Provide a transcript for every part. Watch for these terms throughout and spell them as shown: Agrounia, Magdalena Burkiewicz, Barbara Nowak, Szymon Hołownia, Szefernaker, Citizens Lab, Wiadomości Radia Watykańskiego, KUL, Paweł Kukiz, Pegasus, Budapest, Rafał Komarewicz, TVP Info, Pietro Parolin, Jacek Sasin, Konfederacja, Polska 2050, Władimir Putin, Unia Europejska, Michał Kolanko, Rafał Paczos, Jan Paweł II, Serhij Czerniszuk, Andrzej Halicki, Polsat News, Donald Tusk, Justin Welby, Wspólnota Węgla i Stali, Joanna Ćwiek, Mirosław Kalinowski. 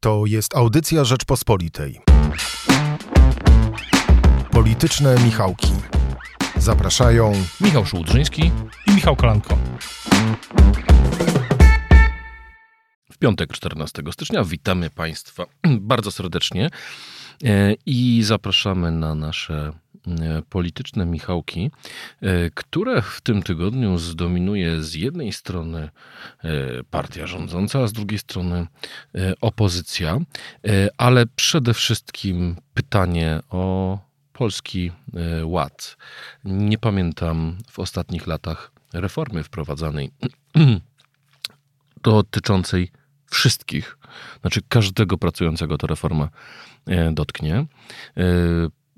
To jest audycja Rzeczpospolitej. Polityczne Michałki. Zapraszają Michał Szułdrzyński i Michał Kolanko. W piątek 14 stycznia witamy Państwa bardzo serdecznie i zapraszamy na nasze polityczne Michałki, które w tym tygodniu zdominuje z jednej strony partia rządząca, a z drugiej strony opozycja, ale przede wszystkim pytanie o Polski Ład. Nie pamiętam w ostatnich latach reformy wprowadzanej dotyczącej wszystkich, znaczy każdego pracującego ta reforma dotknie.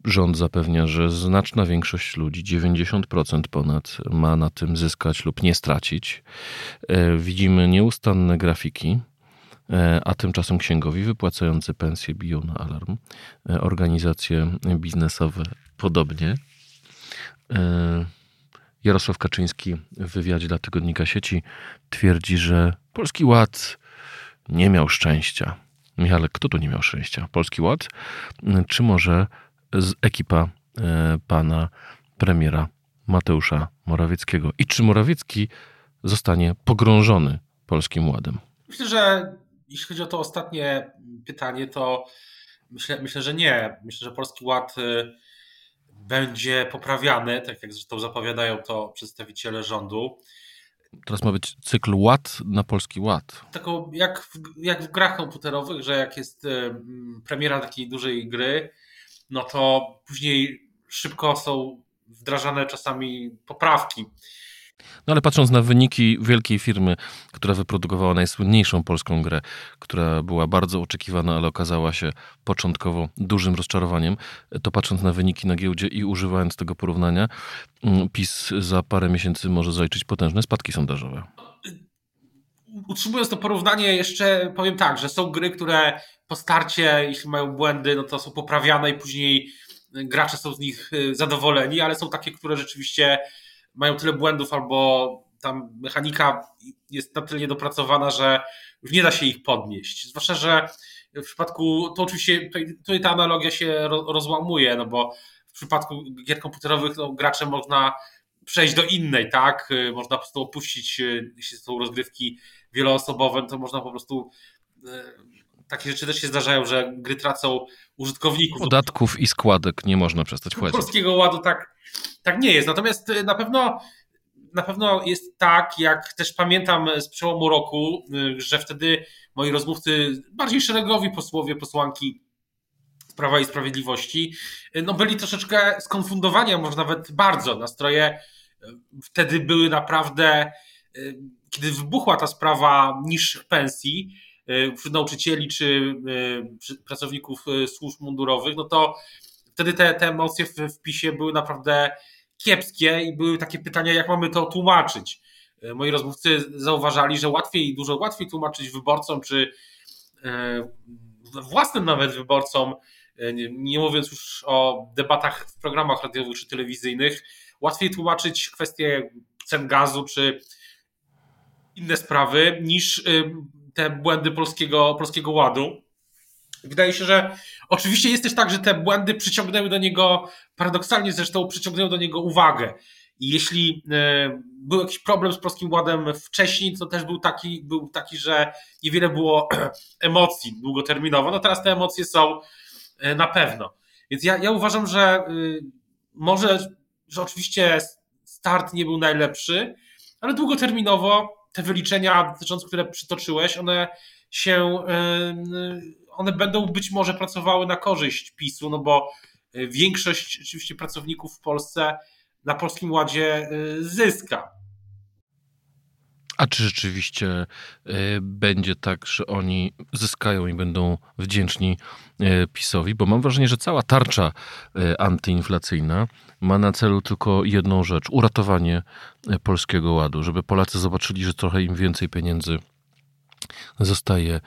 Rząd zapewnia, że znaczna większość ludzi, 90% ponad, ma na tym zyskać lub nie stracić. Widzimy nieustanne grafiki, a tymczasem księgowi wypłacający pensje biją na alarm. Organizacje biznesowe podobnie. Jarosław Kaczyński w wywiadzie dla Tygodnika Sieci twierdzi, że Polski Ład nie miał szczęścia. Ale kto tu nie miał szczęścia? Polski Ład? Czy może ekipa pana premiera Mateusza Morawieckiego? I czy Morawiecki zostanie pogrążony Polskim Ładem? Myślę, że jeśli chodzi o to ostatnie pytanie, to myślę, że nie. Myślę, że Polski Ład będzie poprawiany, tak jak zresztą zapowiadają to przedstawiciele rządu. Teraz ma być cykl Ład na Polski Ład. Taką jak w grach komputerowych, że jak jest premiera takiej dużej gry, no to później szybko są wdrażane czasami poprawki. No ale patrząc na wyniki wielkiej firmy, która wyprodukowała najsłynniejszą polską grę, która była bardzo oczekiwana, ale okazała się początkowo dużym rozczarowaniem, to patrząc na wyniki na giełdzie i używając tego porównania, PiS za parę miesięcy może zaliczyć potężne spadki sondażowe. Utrzymując to porównanie, jeszcze powiem tak, że są gry, które po starcie, jeśli mają błędy, no to są poprawiane i później gracze są z nich zadowoleni, ale są takie, które rzeczywiście mają tyle błędów albo tam mechanika jest na tyle niedopracowana, że już nie da się ich podnieść. Zwłaszcza, że w przypadku, to oczywiście tutaj ta analogia się rozłamuje, no bo w przypadku gier komputerowych no, gracze można przejść do innej, tak? Można po prostu opuścić, jeśli są rozgrywki wieloosobowe, to można po prostu... Takie rzeczy też się zdarzają, że gry tracą użytkowników. Podatków i składek nie można przestać płacić. Polskiego Ładu tak nie jest. Natomiast na pewno jest tak, jak też pamiętam z przełomu roku, że wtedy moi rozmówcy, bardziej szeregowi posłowie, posłanki z Prawa i Sprawiedliwości, no byli troszeczkę skonfundowani, a może nawet bardzo. Nastroje wtedy były naprawdę, kiedy wybuchła ta sprawa niższych pensji, wśród nauczycieli czy pracowników służb mundurowych, no to wtedy te emocje w PiSie były naprawdę kiepskie i były takie pytania, jak mamy to tłumaczyć. Moi rozmówcy zauważali, że dużo łatwiej tłumaczyć wyborcom, czy własnym nawet wyborcom, nie mówiąc już o debatach w programach radiowych czy telewizyjnych, łatwiej tłumaczyć kwestie cen gazu czy inne sprawy niż te błędy Polskiego Ładu. Wydaje się, że oczywiście jest też tak, że te błędy przyciągnęły do niego, paradoksalnie zresztą przyciągnęły do niego uwagę. I jeśli był jakiś problem z Polskim Ładem wcześniej, to też był taki, że niewiele było emocji długoterminowo. No teraz te emocje są na pewno. Więc ja uważam, że że oczywiście start nie był najlepszy, ale długoterminowo te wyliczenia dotyczące, które przytoczyłeś, one będą być może pracowały na korzyść PiS-u, no bo większość oczywiście pracowników w Polsce na Polskim Ładzie zyska. A czy rzeczywiście będzie tak, że oni zyskają i będą wdzięczni PiS-owi? Bo mam wrażenie, że cała tarcza antyinflacyjna ma na celu tylko jedną rzecz. Uratowanie Polskiego Ładu. Żeby Polacy zobaczyli, że trochę im więcej pieniędzy zostaje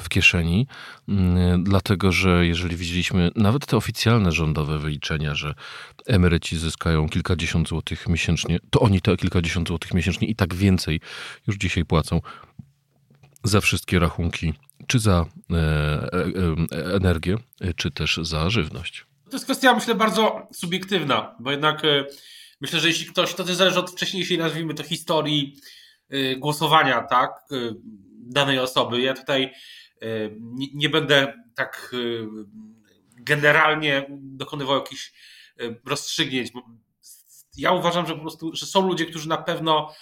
w kieszeni. Dlatego, że jeżeli widzieliśmy nawet te oficjalne rządowe wyliczenia, że emeryci zyskają kilkadziesiąt złotych miesięcznie, to oni te kilkadziesiąt złotych miesięcznie i tak więcej już dzisiaj płacą za wszystkie rachunki, czy za energię, czy też za żywność. To jest kwestia, myślę, bardzo subiektywna, bo jednak myślę, że jeśli ktoś, to też zależy od wcześniejszej, nazwijmy to, historii głosowania, tak, danej osoby. Ja tutaj nie będę tak generalnie dokonywał jakichś rozstrzygnięć. Ja uważam, że po prostu, że są ludzie, którzy na pewno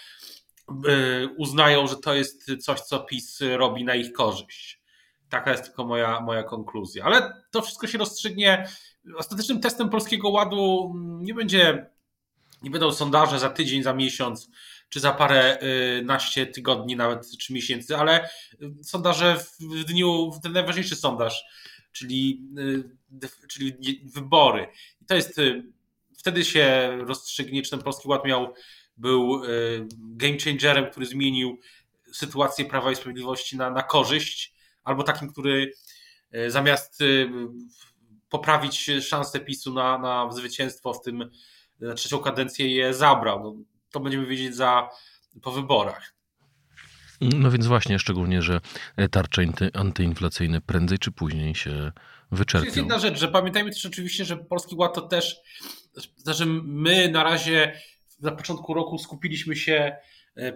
uznają, że to jest coś, co PiS robi na ich korzyść. Taka jest tylko moja konkluzja. Ale to wszystko się rozstrzygnie. Ostatecznym testem Polskiego Ładu nie będą sondaże za tydzień, za miesiąc, czy za parę naście tygodni, nawet czy miesięcy, ale sondaże w dniu, ten najważniejszy sondaż, czyli wybory. I to jest, wtedy się rozstrzygnie, czy ten Polski Ład był game changerem, który zmienił sytuację Prawa i Sprawiedliwości na korzyść, albo takim, który zamiast poprawić szanse PiS-u na zwycięstwo w tym, na trzecią kadencję, je zabrał. No, to będziemy wiedzieć po wyborach. No więc właśnie, szczególnie, że tarcze antyinflacyjne prędzej czy później się wyczerpią. To jest jedna rzecz, że pamiętajmy też oczywiście, że Polski Ład to też, znaczy my na razie na początku roku skupiliśmy się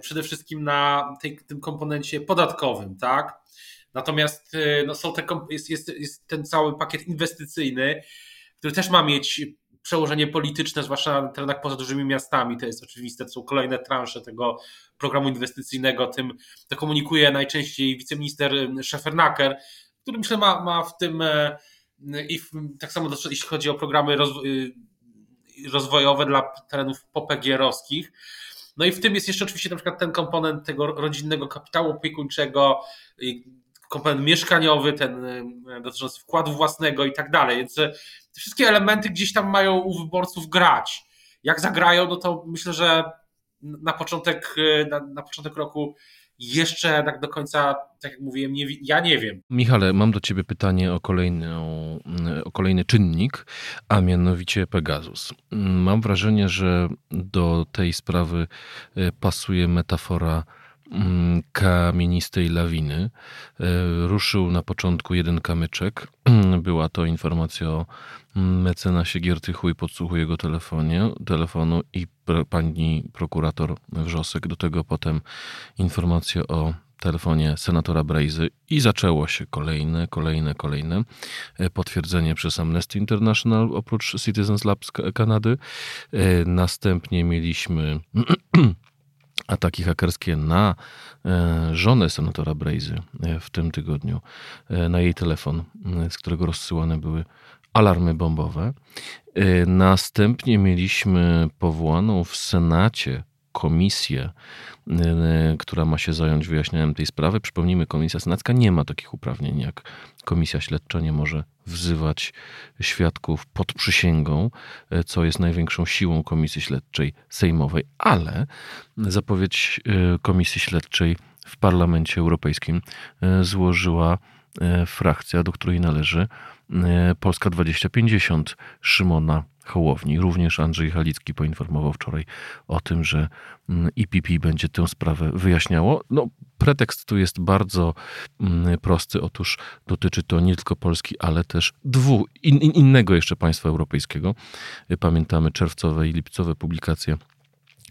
przede wszystkim na tym komponencie podatkowym, tak? Natomiast no, jest ten cały pakiet inwestycyjny, który też ma mieć przełożenie polityczne, zwłaszcza na terenach poza dużymi miastami, to jest oczywiste, to są kolejne transze tego programu inwestycyjnego, tym to komunikuje najczęściej wiceminister Szefernaker, który myślę ma w tym, i tak samo jeśli chodzi o programy rozwojowe dla terenów popegierowskich. No i w tym jest jeszcze oczywiście na przykład ten komponent tego rodzinnego kapitału opiekuńczego, komponent mieszkaniowy, ten dotyczący wkładu własnego i tak dalej. Więc te wszystkie elementy gdzieś tam mają u wyborców grać. Jak zagrają, no to myślę, że na początek roku jeszcze tak do końca, tak jak mówiłem, ja nie wiem. Michale, mam do ciebie pytanie o kolejny czynnik, a mianowicie Pegasus. Mam wrażenie, że do tej sprawy pasuje metafora kamienistej lawiny. Ruszył na początku jeden kamyczek. Była to informacja o mecenasie Giertychu i podsłuchu jego telefonu i pani prokurator Wrzosek. Do tego potem informacja o telefonie senatora Brejzy i zaczęło się kolejne potwierdzenie przez Amnesty International oprócz Citizens Lab z Kanady. Następnie mieliśmy ataki hakerskie na żonę senatora Brejzy w tym tygodniu, na jej telefon, z którego rozsyłane były alarmy bombowe. Następnie mieliśmy powołaną w Senacie komisję, która ma się zająć wyjaśnieniem tej sprawy. Przypomnijmy, Komisja Senacka nie ma takich uprawnień jak Komisja Śledcza, nie może wzywać świadków pod przysięgą, co jest największą siłą Komisji Śledczej Sejmowej, ale zapowiedź Komisji Śledczej w Parlamencie Europejskim złożyła frakcja, do której należy Polska 2050 Szymona Hołowni. Również Andrzej Halicki poinformował wczoraj o tym, że IPP będzie tę sprawę wyjaśniało. No, pretekst tu jest bardzo prosty. Otóż dotyczy to nie tylko Polski, ale też innego jeszcze państwa europejskiego. Pamiętamy czerwcowe i lipcowe publikacje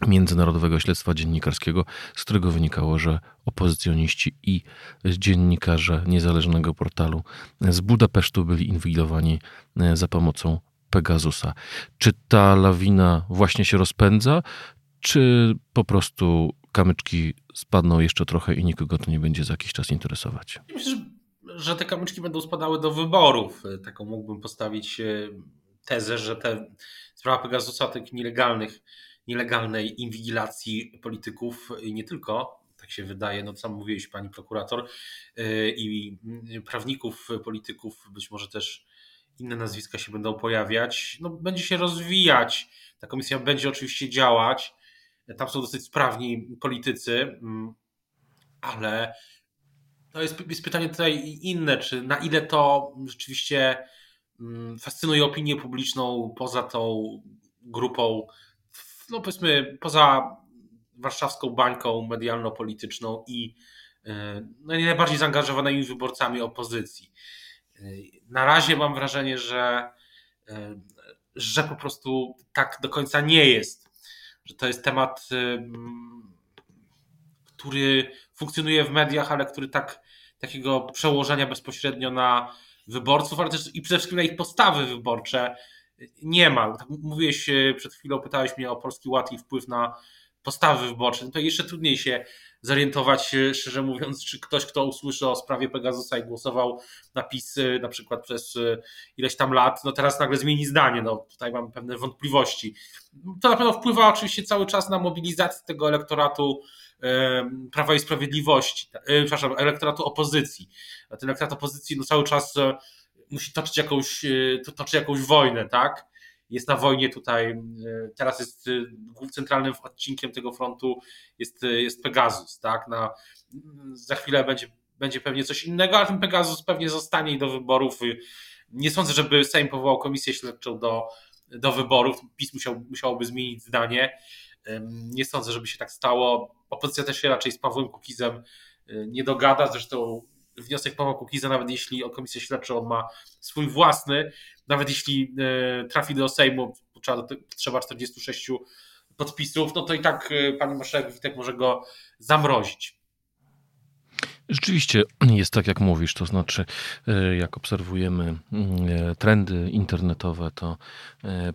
Międzynarodowego Śledztwa Dziennikarskiego, z którego wynikało, że opozycjoniści i dziennikarze niezależnego portalu z Budapesztu byli inwigilowani za pomocą Pegasusa. Czy ta lawina właśnie się rozpędza, czy po prostu kamyczki spadną jeszcze trochę i nikogo to nie będzie za jakiś czas interesować? Myślę, że te kamyczki będą spadały do wyborów. Taką mógłbym postawić tezę, że sprawa Pegasusa, tych nielegalnej inwigilacji polityków, nie tylko, tak się wydaje, no sam mówiłeś, pani prokurator, i prawników, polityków, być może też inne nazwiska się będą pojawiać, no będzie się rozwijać, ta komisja będzie oczywiście działać, tam są dosyć sprawni politycy, ale to jest pytanie tutaj inne, czy na ile to rzeczywiście fascynuje opinię publiczną poza tą grupą, no powiedzmy, poza warszawską bańką medialno-polityczną i no i najbardziej zaangażowanymi wyborcami opozycji. Na razie mam wrażenie, że po prostu tak do końca nie jest. Że to jest temat, który funkcjonuje w mediach, ale który takiego przełożenia bezpośrednio na wyborców, ale też i przede wszystkim na ich postawy wyborcze nie ma. Mówiłeś przed chwilą, pytałeś mnie o Polski Ład i wpływ na postawy wyborcze. No to jeszcze trudniej się zorientować, szczerze mówiąc, czy ktoś, kto usłyszy o sprawie Pegasusa i głosował na PiS na przykład przez ileś tam lat, no teraz nagle zmieni zdanie. No tutaj mam pewne wątpliwości. To na pewno wpływa oczywiście cały czas na mobilizację tego elektoratu Prawa i Sprawiedliwości, przepraszam, elektoratu opozycji. A ten elektorat opozycji no cały czas musi toczyć jakąś wojnę, tak? Jest na wojnie tutaj, teraz jest centralnym odcinkiem tego frontu jest Pegasus, tak? Za chwilę będzie pewnie coś innego, a ten Pegasus pewnie zostanie i do wyborów. Nie sądzę, żeby Sejm powołał komisję śledczą do wyborów. PiS musiałoby zmienić zdanie. Nie sądzę, żeby się tak stało. Opozycja też się raczej z Pawłem Kukizem nie dogada, zresztą wniosek Pawła Kukiza, nawet jeśli o komisję śledczą on ma swój własny, nawet jeśli trafi do Sejmu, potrzeba 46 podpisów, no to i tak pani marszałek Witek może go zamrozić. Rzeczywiście jest tak, jak mówisz, to znaczy jak obserwujemy trendy internetowe, to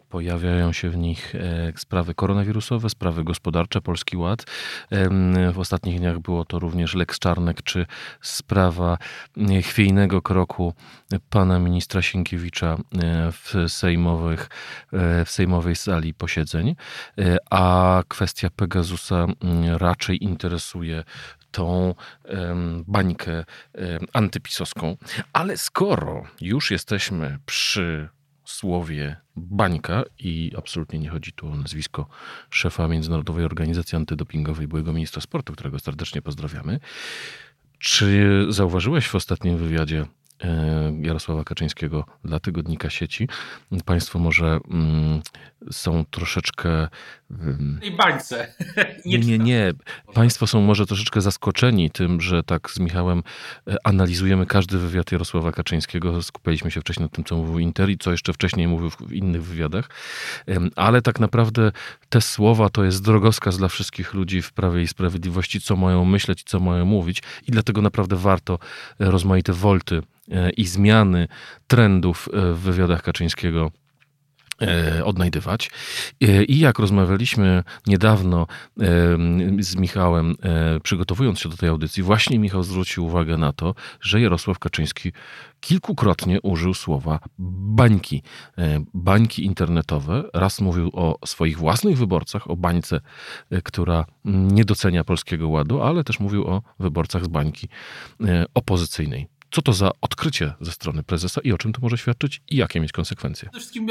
pojawiają się w nich sprawy koronawirusowe, sprawy gospodarcze, Polski Ład. W ostatnich dniach było to również Lex Czarnek, czy sprawa chwiejnego kroku pana ministra Sienkiewicza w sejmowej sali posiedzeń, a kwestia Pegasusa raczej interesuje tą bańkę antypisowską. Ale skoro już jesteśmy przy słowie bańka i absolutnie nie chodzi tu o nazwisko szefa Międzynarodowej Organizacji Antydopingowej, byłego ministra sportu, którego serdecznie pozdrawiamy, czy zauważyłeś w ostatnim wywiadzie Jarosława Kaczyńskiego dla Tygodnika Sieci? Państwo może są troszeczkę... I bańce. Nie. Państwo są może troszeczkę zaskoczeni tym, że tak z Michałem analizujemy każdy wywiad Jarosława Kaczyńskiego. Skupialiśmy się wcześniej na tym, co mówił Inter i co jeszcze wcześniej mówił w innych wywiadach. Ale tak naprawdę te słowa to jest drogowskaz dla wszystkich ludzi w Prawie i Sprawiedliwości, co mają myśleć i co mają mówić. I dlatego naprawdę warto rozmaite wolty i zmiany trendów w wywiadach Kaczyńskiego odnajdywać. I jak rozmawialiśmy niedawno z Michałem, przygotowując się do tej audycji, właśnie Michał zwrócił uwagę na to, że Jarosław Kaczyński kilkukrotnie użył słowa bańki. Bańki internetowe. Raz mówił o swoich własnych wyborcach, o bańce, która nie docenia Polskiego Ładu, ale też mówił o wyborcach z bańki opozycyjnej. Co to za odkrycie ze strony prezesa i o czym to może świadczyć i jakie mieć konsekwencje? Przede wszystkim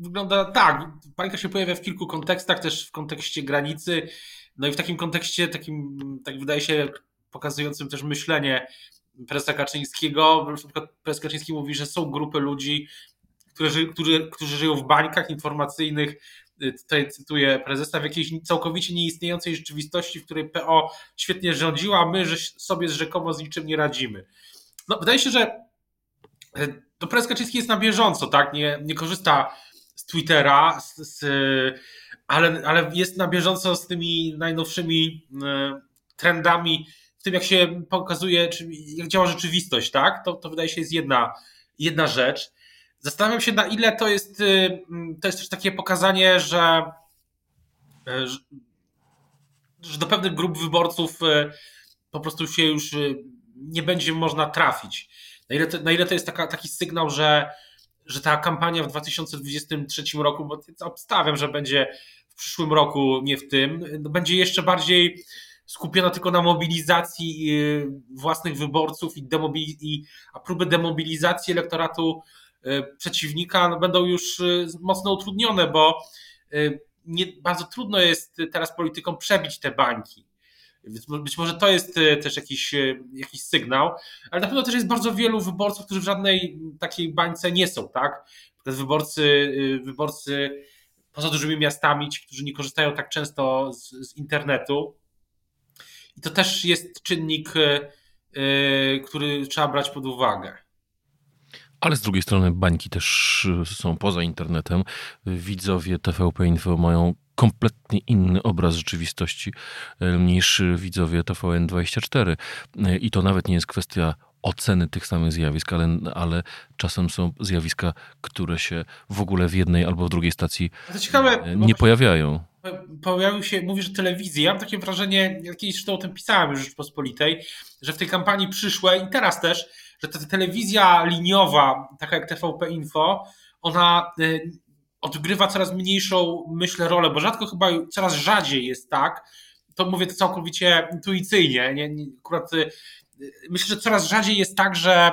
wygląda tak, bańka się pojawia w kilku kontekstach, też w kontekście granicy, no i w takim kontekście, takim, tak wydaje się, pokazującym też myślenie prezesa Kaczyńskiego. Na przykład prezes Kaczyński mówi, że są grupy ludzi, którzy żyją w bańkach informacyjnych, tutaj cytuję prezesa, w jakiejś całkowicie nieistniejącej rzeczywistości, w której PO świetnie rządziła, my sobie rzekomo z niczym nie radzimy. No, wydaje się, że to prezes Kaczyński jest na bieżąco, tak? Nie korzysta z Twittera, ale jest na bieżąco z tymi najnowszymi trendami, w tym jak się pokazuje, jak działa rzeczywistość, tak? To wydaje się jest jedna rzecz. Zastanawiam się, na ile to jest też takie pokazanie, że do pewnych grup wyborców po prostu się już nie będzie można trafić. Na ile to jest taki sygnał, że ta kampania w 2023 roku, bo obstawiam, że będzie w przyszłym roku, nie w tym, będzie jeszcze bardziej skupiona tylko na mobilizacji własnych wyborców a próby demobilizacji elektoratu przeciwnika będą już mocno utrudnione, bo bardzo trudno jest teraz politykom przebić te bańki. Być może to jest też jakiś sygnał, ale na pewno też jest bardzo wielu wyborców, którzy w żadnej takiej bańce nie są, tak? Wyborcy poza dużymi miastami, ci, którzy nie korzystają tak często z internetu. I to też jest czynnik, który trzeba brać pod uwagę. Ale z drugiej strony bańki też są poza internetem. Widzowie TVP Info mają kompletnie inny obraz rzeczywistości niż widzowie TVN24. I to nawet nie jest kwestia oceny tych samych zjawisk, ale czasem są zjawiska, które się w ogóle w jednej albo w drugiej stacji nie pojawiają. Pojawił się, mówisz o telewizji, ja mam takie wrażenie, ja kiedyś o tym pisałem już w Rzeczpospolitej, że w tej kampanii przyszłej i teraz też, że ta telewizja liniowa, taka jak TVP Info, ona odgrywa coraz mniejszą, myślę, rolę, bo rzadko chyba, coraz rzadziej jest tak, to mówię to całkowicie intuicyjnie, akurat myślę, że coraz rzadziej jest tak, że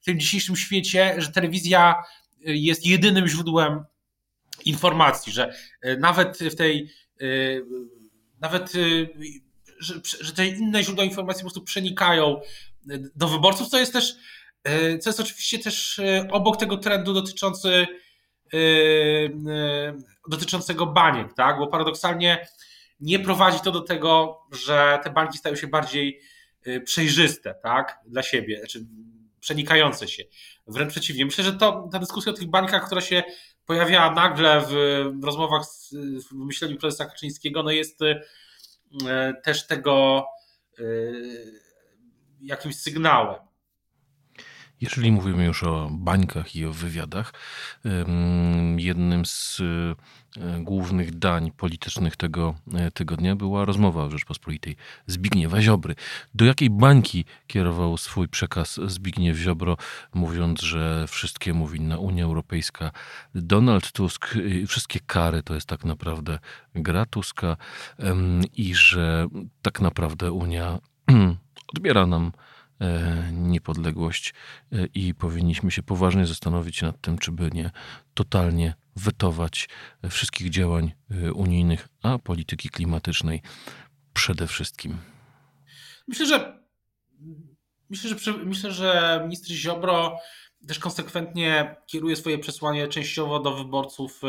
w tym dzisiejszym świecie, że telewizja jest jedynym źródłem informacji, że nawet w tej, że te inne źródła informacji po prostu przenikają do wyborców, co jest też, co jest oczywiście też obok tego trendu dotyczącego baniek, tak? Bo paradoksalnie nie prowadzi to do tego, że te bańki stają się bardziej przejrzyste, tak? Dla siebie, znaczy przenikające się. Wręcz przeciwnie. Myślę, że ta dyskusja o tych bańkach, która się pojawiała nagle w rozmowach, w myśleniu prezesa Kaczyńskiego, no jest też tego jakimś sygnałem. Jeżeli mówimy już o bańkach i o wywiadach, jednym z głównych dań politycznych tego tygodnia była rozmowa w Rzeczpospolitej Zbigniewa Ziobry. Do jakiej bańki kierował swój przekaz Zbigniew Ziobro, mówiąc, że wszystkiemu winna Unia Europejska, Donald Tusk, wszystkie kary to jest tak naprawdę gra Tuska i że tak naprawdę Unia odbiera nam niepodległość i powinniśmy się poważnie zastanowić nad tym, czy by nie totalnie wetować wszystkich działań unijnych, a polityki klimatycznej przede wszystkim. Myślę, że minister Ziobro też konsekwentnie kieruje swoje przesłanie częściowo do wyborców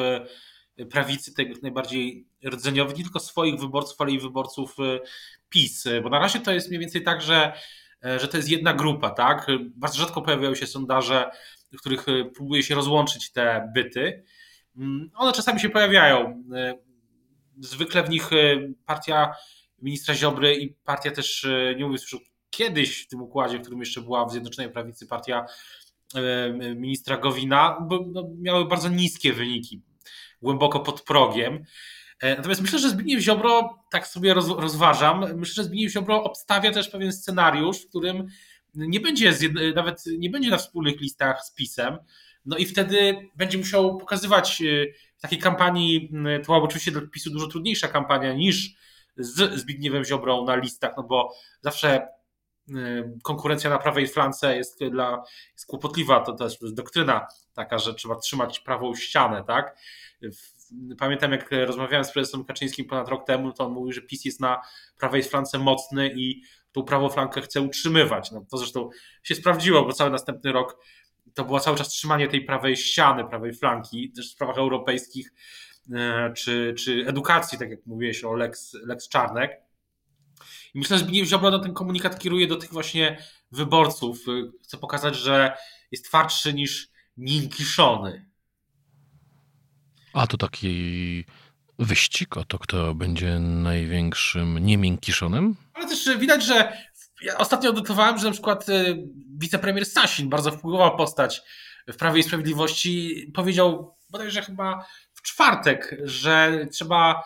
prawicy, tych najbardziej rdzeniowych, nie tylko swoich wyborców, ale i wyborców PiS, bo na razie to jest mniej więcej tak, że to jest jedna grupa, tak? Bardzo rzadko pojawiają się sondaże, w których próbuje się rozłączyć te byty. One czasami się pojawiają. Zwykle w nich partia ministra Ziobry i partia też, nie mówię już kiedyś w tym układzie, w którym jeszcze była w Zjednoczonej Prawicy partia ministra Gowina, miały bardzo niskie wyniki, głęboko pod progiem. Natomiast myślę, że Zbigniew Ziobro, tak sobie rozważam, myślę, że Zbigniew Ziobro obstawia też pewien scenariusz, w którym nie będzie nawet nie będzie na wspólnych listach z PiS-em, no i wtedy będzie musiał pokazywać w takiej kampanii, to była oczywiście dla PiS-u dużo trudniejsza kampania niż z Zbigniewem Ziobrą na listach, no bo zawsze konkurencja na prawej flance jest kłopotliwa, to też doktryna taka, że trzeba trzymać prawą ścianę, tak? Pamiętam, jak rozmawiałem z prezesem Kaczyńskim ponad rok temu, to on mówił, że PiS jest na prawej flance mocny i tą prawą flankę chce utrzymywać. No, to zresztą się sprawdziło, bo cały następny rok to było cały czas trzymanie tej prawej ściany, prawej flanki, też w sprawach europejskich czy edukacji, tak jak mówiłeś o Lex Czarnek. I myślę, że Zbigniew Ziobro ten komunikat kieruje do tych właśnie wyborców. Chce pokazać, że jest twardszy niż miękiszony. A to taki wyścig o to, kto będzie największym niemiękkiszonem? Ale też widać, że ja ostatnio odnotowałem, że na przykład wicepremier Sasin, bardzo wpływowa postać w Prawie i Sprawiedliwości, powiedział bodajże chyba w czwartek, że trzeba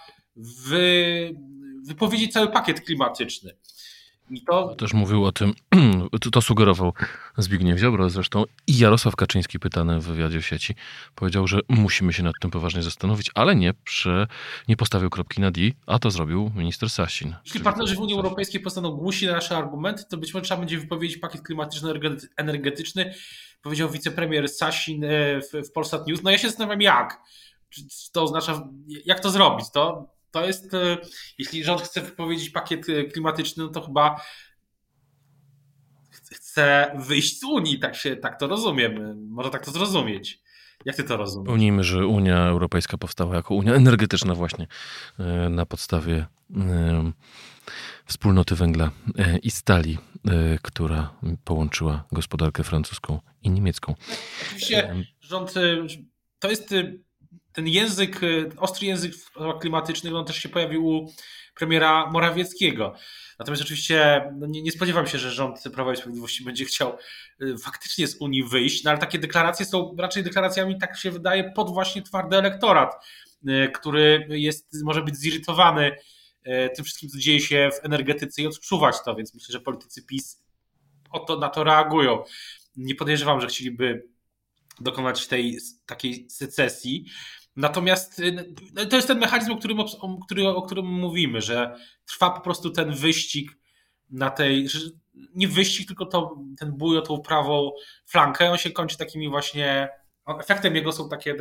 wypowiedzieć cały pakiet klimatyczny. To też mówił o tym, to sugerował Zbigniew Ziobro zresztą i Jarosław Kaczyński, pytany w wywiadzie w sieci, powiedział, że musimy się nad tym poważnie zastanowić, ale nie postawił kropki nad i, a to zrobił minister Sasin. Jeśli partnerzy w Unii Europejskiej postaną głusi na nasze argumenty, to być może trzeba będzie wypowiedzieć pakiet klimatyczno-energetyczny, powiedział wicepremier Sasin w Polsat News. No ja się zastanawiam, jak to oznacza, jak to zrobić, To jest, jeśli rząd chce wypowiedzieć pakiet klimatyczny, no to chyba chce wyjść z Unii, tak to rozumiem, można tak to zrozumieć. Jak ty to rozumiesz? Wspomnijmy, że Unia Europejska powstała jako Unia Energetyczna właśnie na podstawie Wspólnoty Węgla i Stali, która połączyła gospodarkę francuską i niemiecką. Oczywiście rząd, to jest ten język, ostry język klimatyczny, on też się pojawił u premiera Morawieckiego. Natomiast oczywiście nie spodziewam się, że rząd Prawa i Sprawiedliwości będzie chciał faktycznie z Unii wyjść, no ale takie deklaracje są raczej deklaracjami, tak się wydaje, pod właśnie twardy elektorat, który jest, może być zirytowany tym wszystkim, co dzieje się w energetyce i odczuwać to, więc myślę, że politycy PiS na to reagują. Nie podejrzewam, że chcieliby dokonać tej takiej secesji. Natomiast to jest ten mechanizm, o którym mówimy, że trwa po prostu ten wyścig na tej, nie wyścig, tylko ten bój o tą prawą flankę. On się kończy takimi właśnie, efektem jego są takie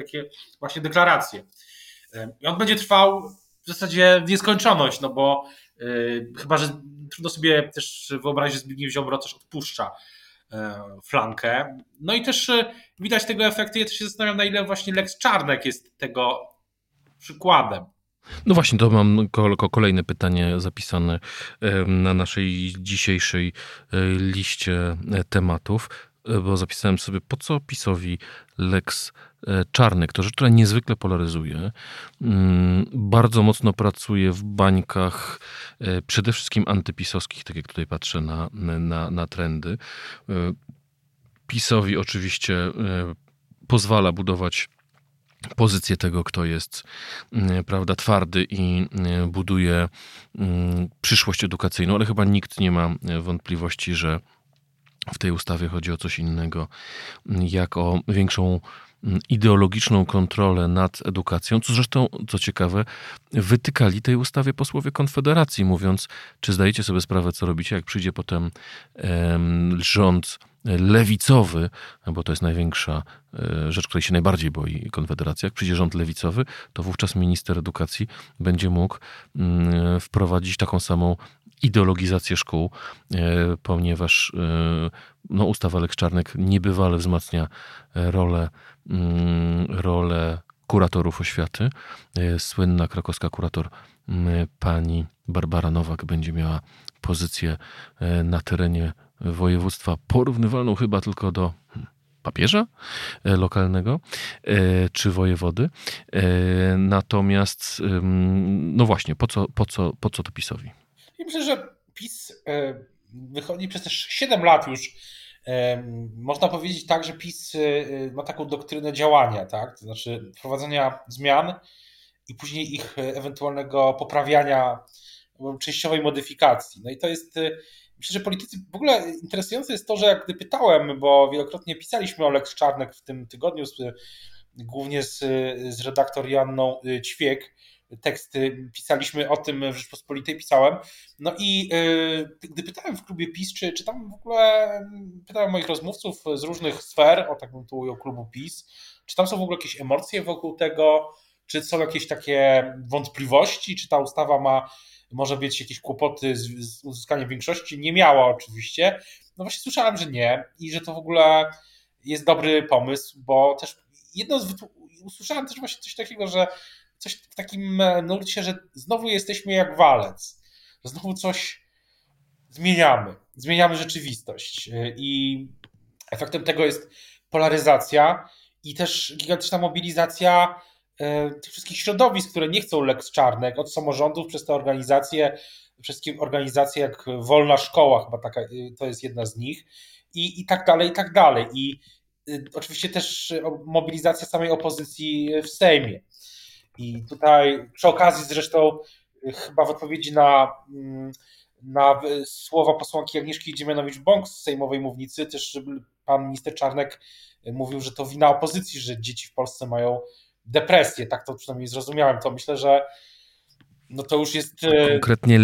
właśnie deklaracje. I on będzie trwał w zasadzie w nieskończoność, no bo chyba, że trudno sobie też wyobrazić, że Zbigniew Ziobro też odpuszcza flankę. No i też widać tego efekty. Ja też się zastanawiam, na ile właśnie Lex Czarnek jest tego przykładem. No właśnie, to mam kolejne pytanie zapisane na naszej dzisiejszej liście tematów, bo zapisałem sobie, po co PiS-owi Lex Czarnek. To rzecz, która niezwykle polaryzuje. Bardzo mocno pracuje w bańkach przede wszystkim antypisowskich, tak jak tutaj patrzę na trendy. PiS-owi oczywiście pozwala budować pozycję tego, kto jest, prawda, twardy i buduje przyszłość edukacyjną, ale chyba nikt nie ma wątpliwości, że w tej ustawie chodzi o coś innego, jak o większą ideologiczną kontrolę nad edukacją, co zresztą, co ciekawe, wytykali tej ustawie posłowie Konfederacji, mówiąc, czy zdajecie sobie sprawę, co robicie, jak przyjdzie potem rząd lewicowy, bo to jest największa rzecz, której się najbardziej boi Konfederacja, jak przyjdzie rząd lewicowy, to wówczas minister edukacji będzie mógł wprowadzić taką samą ideologizację szkół, ponieważ no, ustawa Lex Czarnek niebywale wzmacnia rolę kuratorów oświaty. Słynna krakowska kurator pani Barbara Nowak będzie miała pozycję na terenie województwa porównywalną chyba tylko do papieża lokalnego czy wojewody. Natomiast no właśnie, po co to PiS-owi? I myślę, że PiS wychodzi przez też 7 lat już. Można powiedzieć tak, że PiS ma taką doktrynę działania, tak? To znaczy wprowadzenia zmian i później ich ewentualnego poprawiania, częściowej modyfikacji. No i to jest, myślę, że politycy, w ogóle interesujące jest to, że gdy pytałem, bo wielokrotnie pisaliśmy o Lex Czarnek w tym tygodniu, głównie z redaktor Joanną Ćwiek, teksty pisaliśmy o tym, w Rzeczpospolitej pisałem. No i gdy pytałem w klubie PiS, czy tam w ogóle, pytałem moich rozmówców z różnych sfer, o tak bym tu ujął, klubu PiS, czy tam są w ogóle jakieś emocje wokół tego, czy są jakieś takie wątpliwości, czy ta ustawa może być jakieś kłopoty z uzyskaniem większości. Nie miała oczywiście. No właśnie słyszałem, że nie i że to w ogóle jest dobry pomysł, bo też usłyszałem też właśnie coś takiego, że coś w takim nurcie, że znowu jesteśmy jak walec, że znowu coś zmieniamy rzeczywistość i efektem tego jest polaryzacja i też gigantyczna mobilizacja tych wszystkich środowisk, które nie chcą Lex Czarnek, od samorządów przez te organizacje, wszystkie organizacje jak Wolna Szkoła, chyba taka, to jest jedna z nich, i tak dalej, i tak dalej. I oczywiście też mobilizacja samej opozycji w Sejmie. I tutaj przy okazji zresztą chyba w odpowiedzi na słowa posłanki Agnieszki Dziemianowicz-Bąk z sejmowej mównicy też pan minister Czarnek mówił, że to wina opozycji, że dzieci w Polsce mają depresję. Tak to przynajmniej zrozumiałem. To myślę, że no to już jest... Konkretnie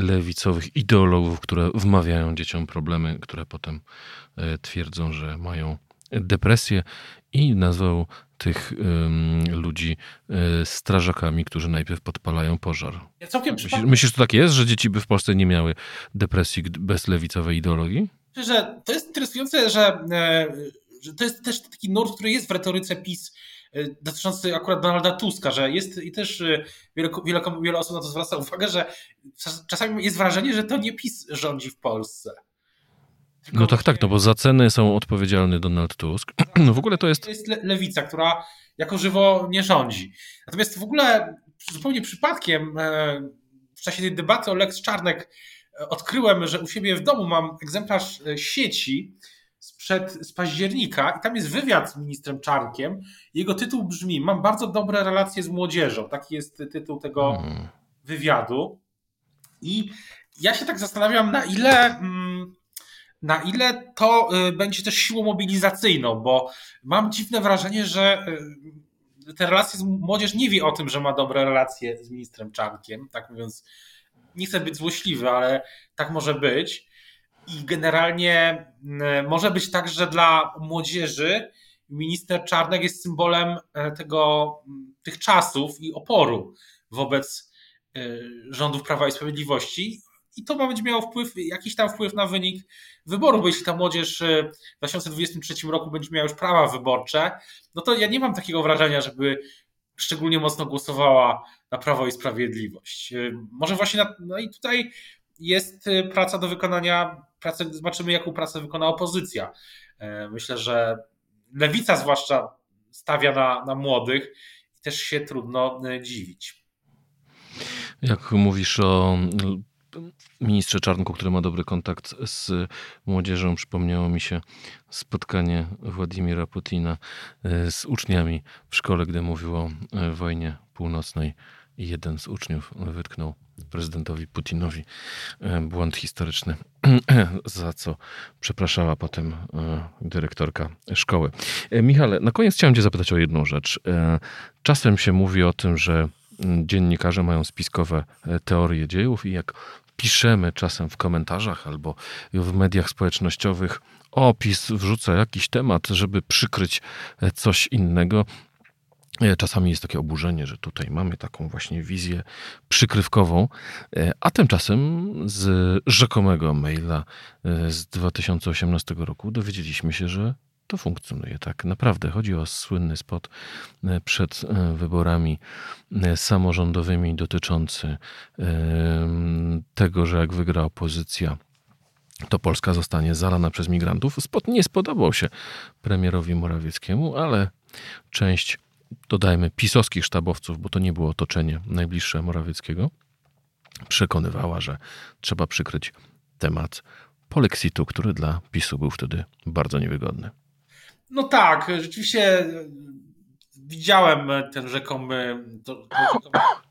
lewicowych ideologów, które wmawiają dzieciom problemy, które potem twierdzą, że mają depresję i nazwał tych ludzi strażakami, którzy najpierw podpalają pożar. Ja całkiem Myślisz, że to tak jest, że dzieci by w Polsce nie miały depresji bez lewicowej ideologii? Że to jest interesujące, że to jest też taki nurt, który jest w retoryce PiS dotyczący akurat Donalda Tuska, że jest i też wiele osób na to zwraca uwagę, że czasami jest wrażenie, że to nie PiS rządzi w Polsce. Tylko no bo za ceny są odpowiedzialny Donald Tusk. No w ogóle to jest... To jest lewica, która jako żywo nie rządzi. Natomiast w ogóle zupełnie przypadkiem w czasie tej debaty o Lex Czarnek odkryłem, że u siebie w domu mam egzemplarz sieci z października i tam jest wywiad z ministrem Czarnkiem. Jego tytuł brzmi: mam bardzo dobre relacje z młodzieżą. Taki jest tytuł tego wywiadu. I ja się tak zastanawiam, na ile to będzie też siłą mobilizacyjną, bo mam dziwne wrażenie, że te relacje z młodzież nie wie o tym, że ma dobre relacje z ministrem Czarnkiem, tak mówiąc, nie chcę być złośliwy, ale tak może być i generalnie może być tak, że dla młodzieży minister Czarnek jest symbolem tych czasów i oporu wobec rządów Prawa i Sprawiedliwości. I to będzie miało jakiś tam wpływ na wynik wyborów, bo jeśli ta młodzież w 2023 roku będzie miała już prawa wyborcze, no to ja nie mam takiego wrażenia, żeby szczególnie mocno głosowała na Prawo i Sprawiedliwość. Może właśnie, no i tutaj jest praca do wykonania, zobaczymy jaką pracę wykona opozycja. Myślę, że lewica zwłaszcza stawia na młodych i też się trudno dziwić. Jak mówisz o ministrze Czarnku, który ma dobry kontakt z młodzieżą, przypomniało mi się spotkanie Władimira Putina z uczniami w szkole, gdy mówił o wojnie północnej i jeden z uczniów wytknął prezydentowi Putinowi błąd historyczny, za co przepraszała potem dyrektorka szkoły. Michale, na koniec chciałem cię zapytać o jedną rzecz. Czasem się mówi o tym, że dziennikarze mają spiskowe teorie dziejów i jak piszemy czasem w komentarzach albo w mediach społecznościowych, PiS wrzuca jakiś temat, żeby przykryć coś innego. Czasami jest takie oburzenie, że tutaj mamy taką właśnie wizję przykrywkową, a tymczasem z rzekomego maila z 2018 roku dowiedzieliśmy się, że to funkcjonuje tak naprawdę. Chodzi o słynny spot przed wyborami samorządowymi dotyczący tego, że jak wygra opozycja, to Polska zostanie zalana przez migrantów. Spot nie spodobał się premierowi Morawieckiemu, ale część, dodajmy, pisowskich sztabowców, bo to nie było otoczenie najbliższe Morawieckiego, przekonywała, że trzeba przykryć temat polexitu, który dla PiS-u był wtedy bardzo niewygodny. No tak, rzeczywiście widziałem tę rzekomą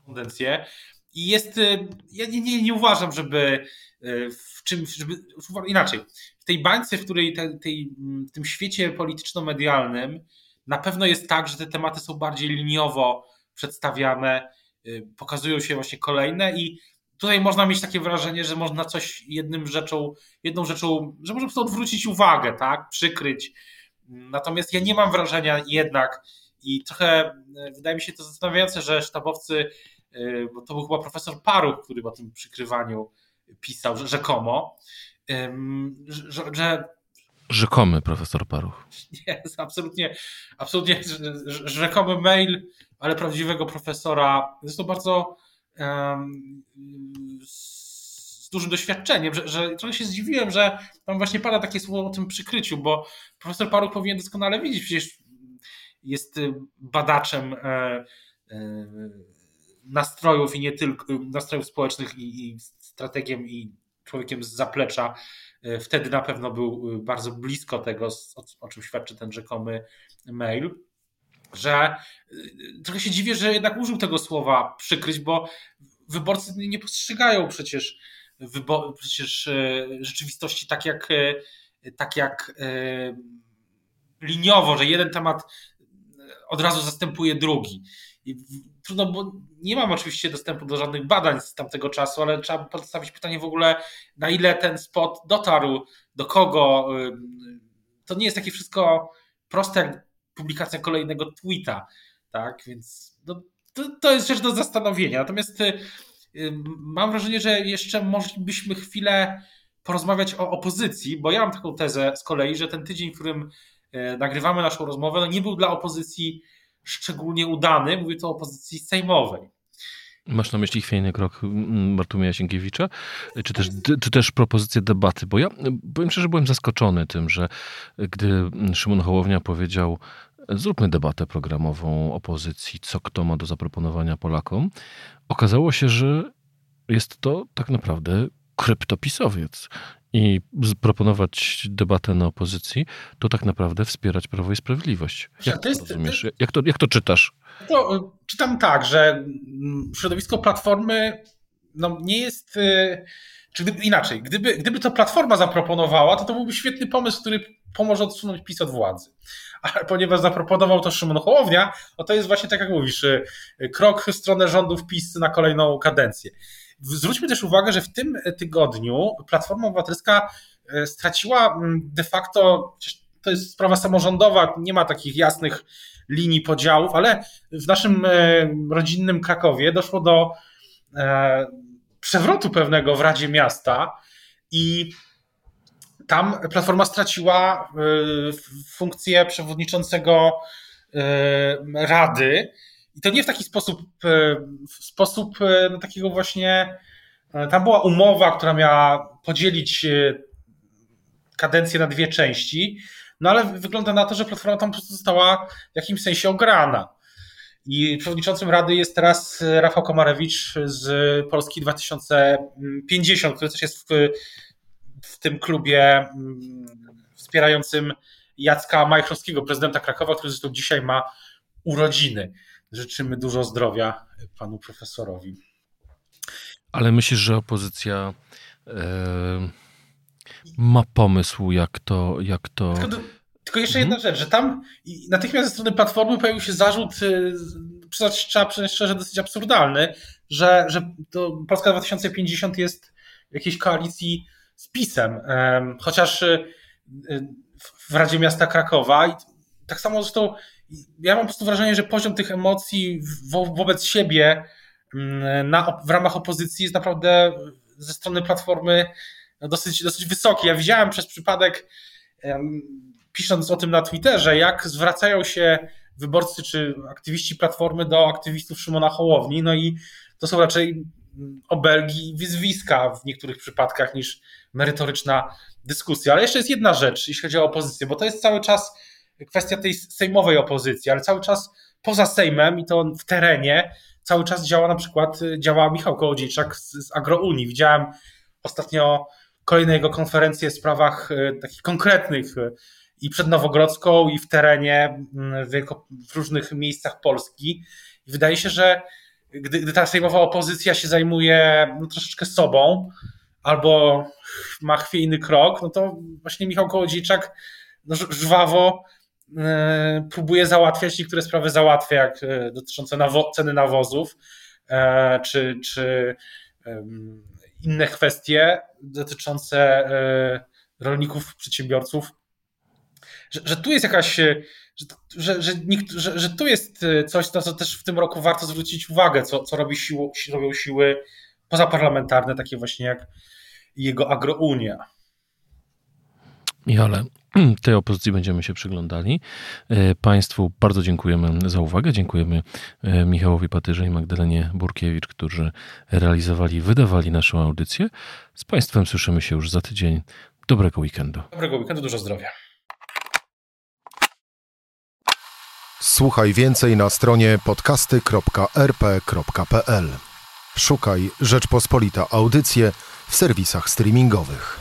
tendencję i jest, ja nie uważam, żeby w czymś, inaczej, w tej bańce, w której w tym świecie polityczno-medialnym na pewno jest tak, że te tematy są bardziej liniowo przedstawiane, pokazują się właśnie kolejne i tutaj można mieć takie wrażenie, że można coś jedną rzeczą, że można po prostu odwrócić uwagę, tak, przykryć. Natomiast ja nie mam wrażenia jednak i trochę wydaje mi się to zastanawiające, że sztabowcy, bo to był chyba profesor Paruch, który o tym przykrywaniu pisał, rzekomo, że rzekomy profesor Paruch. Nie, absolutnie rzekomy mail, ale prawdziwego profesora. Jest to bardzo z dużym doświadczeniem, że trochę się zdziwiłem, że tam właśnie pada takie słowo o tym przykryciu, bo profesor Paruch powinien doskonale wiedzieć, przecież jest badaczem nastrojów i nie tylko nastrojów społecznych i strategiem i człowiekiem z zaplecza. Wtedy na pewno był bardzo blisko tego, o czym świadczy ten rzekomy mail, że trochę się dziwię, że jednak użył tego słowa przykryć, bo wyborcy nie postrzegają przecież rzeczywistości tak jak liniowo, że jeden temat od razu zastępuje drugi. I trudno, bo nie mam oczywiście dostępu do żadnych badań z tamtego czasu, ale trzeba postawić pytanie w ogóle, na ile ten spot dotarł, do kogo. To nie jest takie wszystko proste jak publikacja kolejnego tweeta, tak? Więc to jest rzecz do zastanowienia. Natomiast mam wrażenie, że jeszcze moglibyśmy chwilę porozmawiać o opozycji, bo ja mam taką tezę z kolei, że ten tydzień, w którym nagrywamy naszą rozmowę, no nie był dla opozycji szczególnie udany, mówię to o opozycji sejmowej. Masz na myśli chwiejny krok Bartłomieja Sienkiewicza, czy też propozycję debaty? Bo ja powiem szczerze, byłem zaskoczony tym, że gdy Szymon Hołownia powiedział: zróbmy debatę programową opozycji, co kto ma do zaproponowania Polakom, okazało się, że jest to tak naprawdę kryptopisowiec. I proponować debatę na opozycji, to tak naprawdę wspierać Prawo i Sprawiedliwość. Jak to czytasz? To czytam tak, że środowisko Platformy gdyby to Platforma zaproponowała, to byłby świetny pomysł, który pomoże odsunąć PiS od władzy. Ale ponieważ zaproponował to Szymon Hołownia, to jest właśnie tak jak mówisz, krok w stronę rządów PiS na kolejną kadencję. Zwróćmy też uwagę, że w tym tygodniu Platforma Obywatelska straciła de facto, to jest sprawa samorządowa, nie ma takich jasnych linii podziałów, ale w naszym rodzinnym Krakowie doszło do przewrotu pewnego w Radzie Miasta i tam Platforma straciła funkcję przewodniczącego Rady. I to nie w taki sposób takiego właśnie, tam była umowa, która miała podzielić kadencję na dwie części, ale wygląda na to, że Platforma tam po prostu została w jakimś sensie ograna. I przewodniczącym Rady jest teraz Rafał Komarewicz z Polski 2050, który też jest w tym klubie wspierającym Jacka Majchrowskiego, prezydenta Krakowa, który zresztą dzisiaj ma urodziny. Życzymy dużo zdrowia panu profesorowi. Ale myślisz, że opozycja ma pomysł, jak to... Tylko jeszcze jedna rzecz, że tam natychmiast ze strony Platformy pojawił się zarzut, trzeba przyznać szczerze, dosyć absurdalny, że to Polska 2050 jest w jakiejś koalicji z PiS-em, chociaż w Radzie Miasta Krakowa. I tak samo zresztą ja mam po prostu wrażenie, że poziom tych emocji wobec siebie w ramach opozycji jest naprawdę ze strony Platformy dosyć wysoki. Ja widziałem przez przypadek, pisząc o tym na Twitterze, jak zwracają się wyborcy czy aktywiści Platformy do aktywistów Szymona Hołowni. I to są raczej obelgi i wyzwiska w niektórych przypadkach niż merytoryczna dyskusja. Ale jeszcze jest jedna rzecz, jeśli chodzi o opozycję, bo to jest cały czas kwestia tej sejmowej opozycji, ale cały czas poza Sejmem i to w terenie cały czas działa Michał Kołodziejczak z Agrounii. Widziałem ostatnio kolejne jego konferencje w sprawach takich konkretnych i przed Nowogrodzką i w terenie, w różnych miejscach Polski. I wydaje się, że gdy ta sejmowa opozycja się zajmuje troszeczkę sobą albo ma chwiejny krok, to właśnie Michał Kołodziejczak żwawo próbuje załatwiać, niektóre sprawy załatwia, jak dotyczące ceny nawozów czy inne kwestie dotyczące rolników, przedsiębiorców, że tu jest coś, na co też w tym roku warto zwrócić uwagę, co robią siły pozaparlamentarne, takie właśnie jak jego Agrounia. Michale, tej opozycji będziemy się przyglądali. Państwu bardzo dziękujemy za uwagę. Dziękujemy Michałowi Patyrze i Magdalenie Burkiewicz, którzy realizowali, wydawali naszą audycję. Z Państwem słyszymy się już za tydzień. Dobrego weekendu. Dobrego weekendu, dużo zdrowia. Słuchaj więcej na stronie podcasty.rp.pl. Szukaj Rzeczpospolita Audycje w serwisach streamingowych.